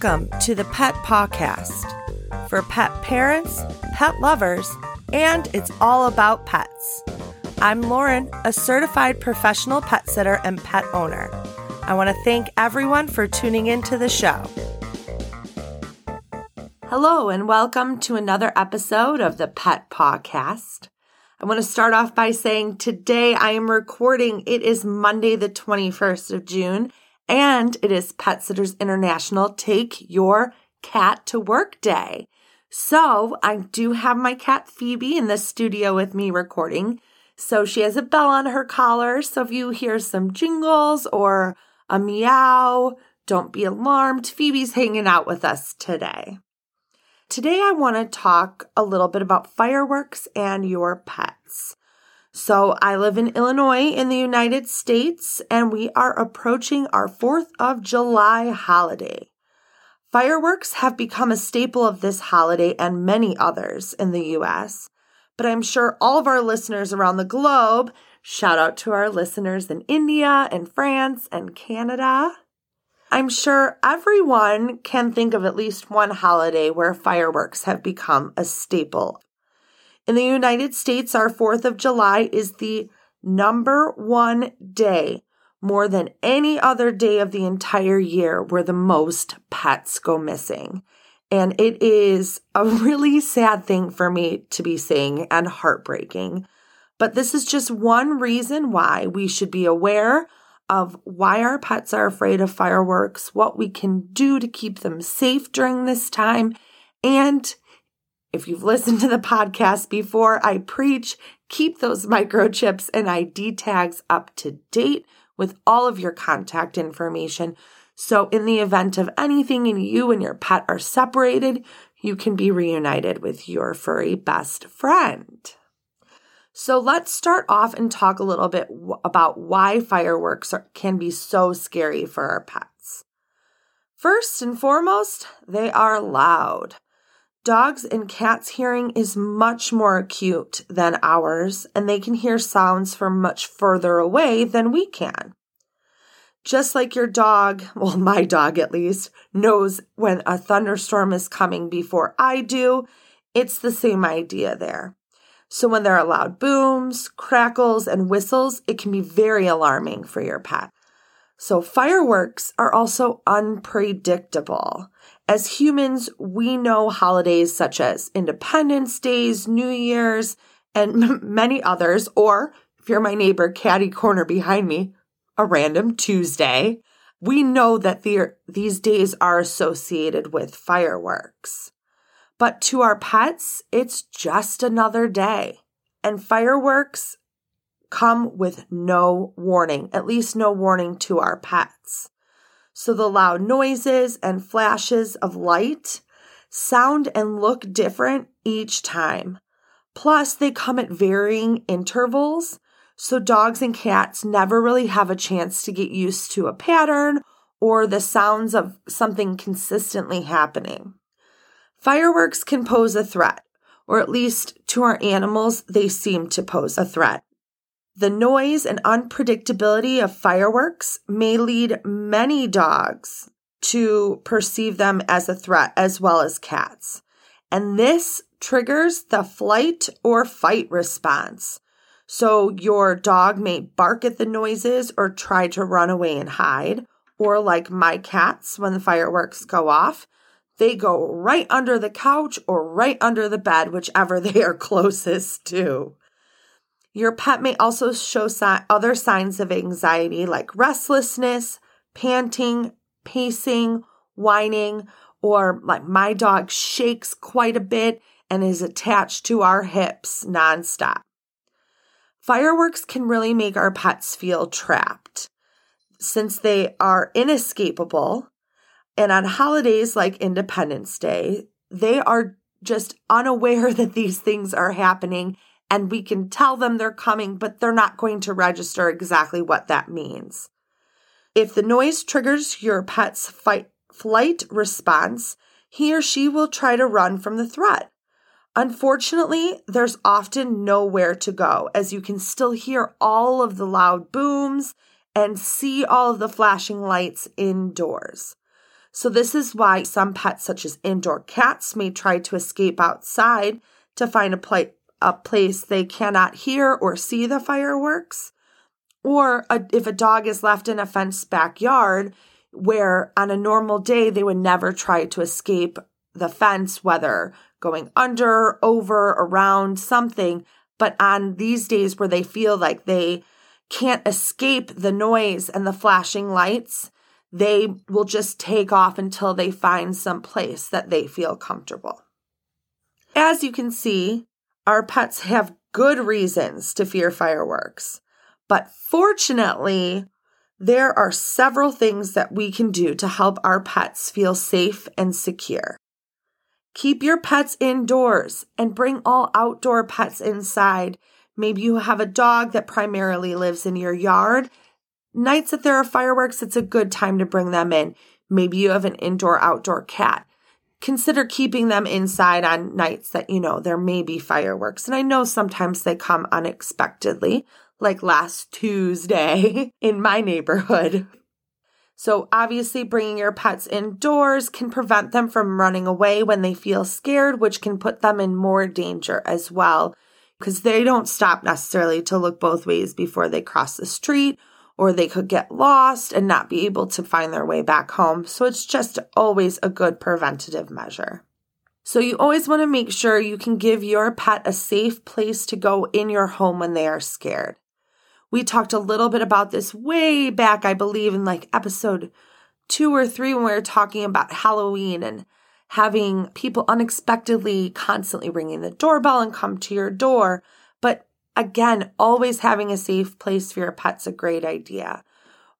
Welcome to the Pet PawCast for pet parents, pet lovers, and it's all about pets. I'm Lauren, a certified professional pet sitter and pet owner. I want to thank everyone for tuning into the show. Hello and welcome to another episode of the Pet PawCast. I want to start off by saying today I am recording. It is Monday the 21st of June. And it is Pet Sitters International Take Your Cat to Work Day. So I do have my cat Phoebe in the studio with me recording. So she has a bell on her collar. So if you hear some jingles or a meow, don't be alarmed. Phoebe's hanging out with us today. Today I want to talk a little bit about fireworks and your pets. So I live in Illinois in the United States, and we are approaching our 4th of July holiday. Fireworks have become a staple of this holiday and many others in the U.S., but I'm sure all of our listeners around the globe, shout out to our listeners in India and France and Canada. I'm sure everyone can think of at least one holiday where fireworks have become a staple. In the United States, our 4th of July is the number one day, more than any other day of the entire year, where the most pets go missing. And it is a really sad thing for me to be saying and heartbreaking. But this is just one reason why we should be aware of why our pets are afraid of fireworks, what we can do to keep them safe during this time, and if you've listened to the podcast before, I preach, keep those microchips and ID tags up to date with all of your contact information. So in the event of anything and you and your pet are separated, you can be reunited with your furry best friend. So let's start off and talk a little bit about why fireworks can be so scary for our pets. First and foremost, they are loud. Dogs and cats' hearing is much more acute than ours, and they can hear sounds from much further away than we can. Just like your dog, well, my dog at least, knows when a thunderstorm is coming before I do, it's the same idea there. So when there are loud booms, crackles, and whistles, it can be very alarming for your pet. So fireworks are also unpredictable. As humans, we know holidays such as Independence Days, New Year's, and many others, or if you're my neighbor, catty corner behind me, a random Tuesday. We know that these days are associated with fireworks. But to our pets, it's just another day. And fireworks come with no warning, at least no warning to our pets. So the loud noises and flashes of light sound and look different each time. Plus, they come at varying intervals, so dogs and cats never really have a chance to get used to a pattern or the sounds of something consistently happening. Fireworks can pose a threat, or at least to our animals, they seem to pose a threat. The noise and unpredictability of fireworks may lead many dogs to perceive them as a threat, as well as cats. And this triggers the flight or fight response. So your dog may bark at the noises or try to run away and hide. Or like my cats, when the fireworks go off, they go right under the couch or right under the bed, whichever they are closest to. Your pet may also show other signs of anxiety like restlessness, panting, pacing, whining, or like my dog shakes quite a bit and is attached to our hips nonstop. Fireworks can really make our pets feel trapped since they are inescapable. And on holidays like Independence Day, they are just unaware that these things are happening. And we can tell them they're coming, but they're not going to register exactly what that means. If the noise triggers your pet's flight response, he or she will try to run from the threat. Unfortunately, there's often nowhere to go, as you can still hear all of the loud booms and see all of the flashing lights indoors. So this is why some pets, such as indoor cats, may try to escape outside to find a place they cannot hear or see the fireworks. Or if a dog is left in a fenced backyard, where on a normal day they would never try to escape the fence, whether going under, over, around, something. But on these days where they feel like they can't escape the noise and the flashing lights, they will just take off until they find some place that they feel comfortable. As you can see, our pets have good reasons to fear fireworks. But fortunately, there are several things that we can do to help our pets feel safe and secure. Keep your pets indoors and bring all outdoor pets inside. Maybe you have a dog that primarily lives in your yard. Nights that there are fireworks, it's a good time to bring them in. Maybe you have an indoor-outdoor cat. Consider keeping them inside on nights that, there may be fireworks. And I know sometimes they come unexpectedly, like last Tuesday in my neighborhood. So obviously bringing your pets indoors can prevent them from running away when they feel scared, which can put them in more danger as well, because they don't stop necessarily to look both ways before they cross the street, or they could get lost and not be able to find their way back home. So it's just always a good preventative measure. So you always want to make sure you can give your pet a safe place to go in your home when they are scared. We talked a little bit about this way back, I believe, in like episode 2 or 3 when we were talking about Halloween and having people unexpectedly constantly ringing the doorbell and come to your door. But again, always having a safe place for your pet's a great idea.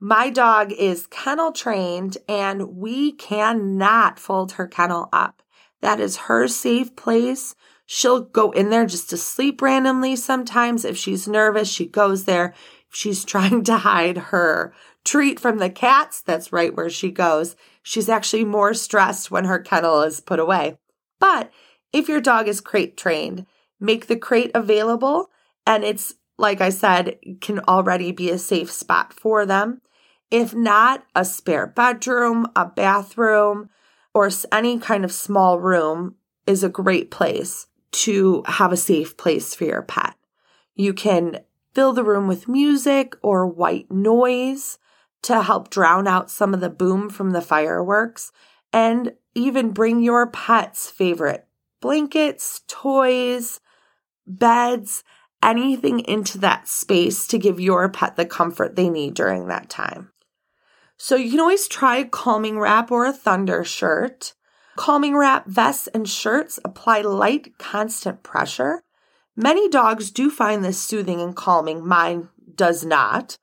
My dog is kennel trained and we cannot fold her kennel up. That is her safe place. She'll go in there just to sleep randomly sometimes. If she's nervous, she goes there. If she's trying to hide her treat from the cats, that's right where she goes. She's actually more stressed when her kennel is put away. But if your dog is crate trained, make the crate available. And it's, like I said, can already be a safe spot for them. If not, a spare bedroom, a bathroom, or any kind of small room is a great place to have a safe place for your pet. You can fill the room with music or white noise to help drown out some of the boom from the fireworks, and even bring your pet's favorite blankets, toys, beds, anything into that space to give your pet the comfort they need during that time. So you can always try a calming wrap or a thunder shirt. Calming wrap vests and shirts apply light, constant pressure. Many dogs do find this soothing and calming. Mine does not.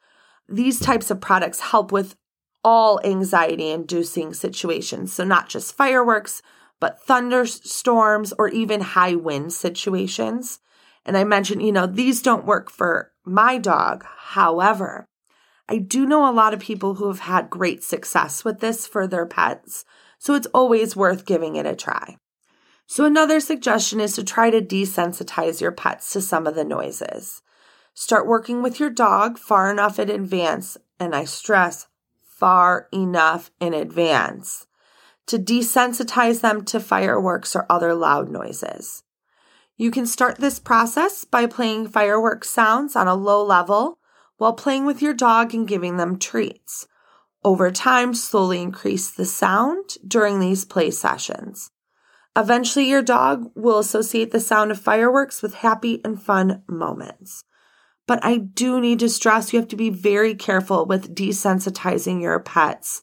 These types of products help with all anxiety-inducing situations. So not just fireworks, but thunderstorms or even high wind situations. And I mentioned, these don't work for my dog. However, I do know a lot of people who have had great success with this for their pets. So it's always worth giving it a try. So another suggestion is to try to desensitize your pets to some of the noises. Start working with your dog far enough in advance, and I stress far enough in advance, to desensitize them to fireworks or other loud noises. You can start this process by playing fireworks sounds on a low level while playing with your dog and giving them treats. Over time, slowly increase the sound during these play sessions. Eventually, your dog will associate the sound of fireworks with happy and fun moments. But I do need to stress you have to be very careful with desensitizing your pets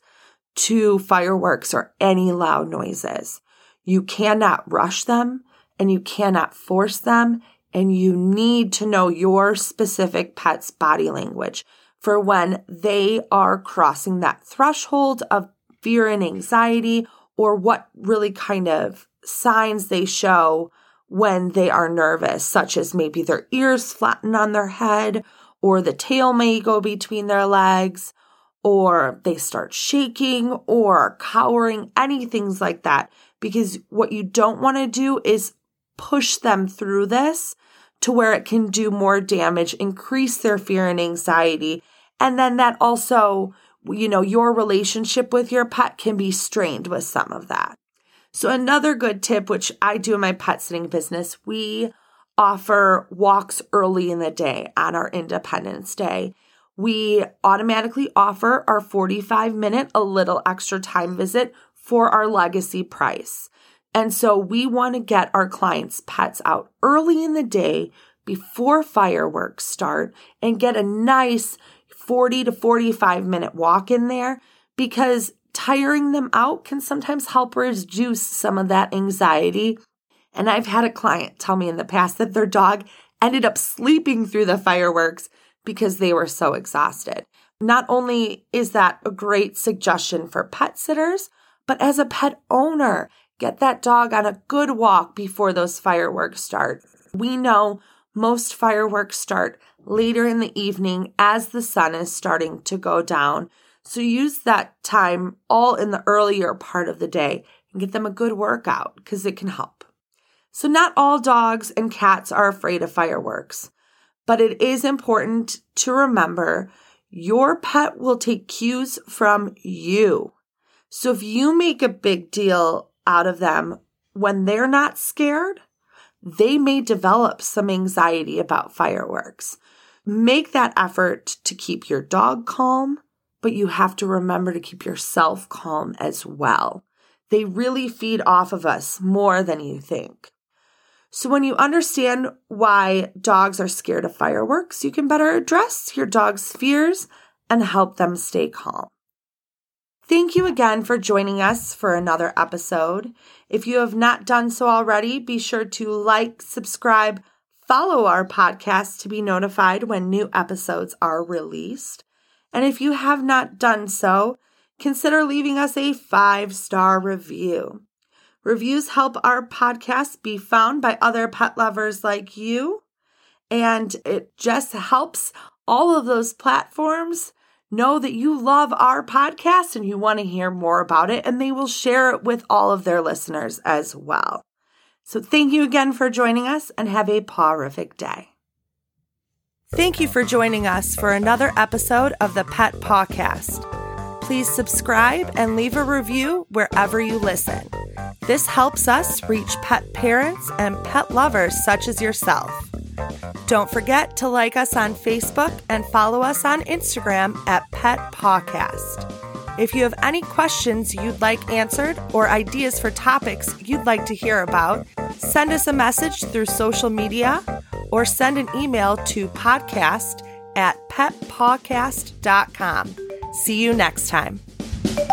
to fireworks or any loud noises. You cannot rush them, and you cannot force them, and you need to know your specific pet's body language for when they are crossing that threshold of fear and anxiety, or what really kind of signs they show when they are nervous, such as maybe their ears flatten on their head, or the tail may go between their legs, or they start shaking or cowering, any things like that. Because what you don't want to do is push them through this to where it can do more damage, increase their fear and anxiety. And then that also you know, your relationship with your pet can be strained with some of that. So another good tip, which I do in my pet sitting business, we offer walks early in the day on our Independence Day. We automatically offer our 45-minute, a little extra time visit for our legacy price. And so we want to get our clients' pets out early in the day before fireworks start and get a nice 40 to 45-minute walk in there, because tiring them out can sometimes help reduce some of that anxiety. And I've had a client tell me in the past that their dog ended up sleeping through the fireworks because they were so exhausted. Not only is that a great suggestion for pet sitters, but as a pet owner, get that dog on a good walk before those fireworks start. We know most fireworks start later in the evening as the sun is starting to go down. So use that time all in the earlier part of the day and get them a good workout, because it can help. So not all dogs and cats are afraid of fireworks, but it is important to remember your pet will take cues from you. So if you make a big deal out of them when they're not scared, they may develop some anxiety about fireworks. Make that effort to keep your dog calm, but you have to remember to keep yourself calm as well. They really feed off of us more than you think. So when you understand why dogs are scared of fireworks, you can better address your dog's fears and help them stay calm. Thank you again for joining us for another episode. If you have not done so already, be sure to like, subscribe, follow our podcast to be notified when new episodes are released. And if you have not done so, consider leaving us a 5-star review. Reviews help our podcast be found by other pet lovers like you, and it just helps all of those platforms know that you love our podcast and you want to hear more about it, and they will share it with all of their listeners as well. So thank you again for joining us, and have a paw-rific day. Thank you for joining us for another episode of the Pet PawCast. Please subscribe and leave a review wherever you listen. This helps us reach pet parents and pet lovers such as yourself. Don't forget to like us on Facebook and follow us on Instagram at Pet PawCast. If you have any questions you'd like answered or ideas for topics you'd like to hear about, send us a message through social media or send an email to podcast@petpawcast.com. See you next time.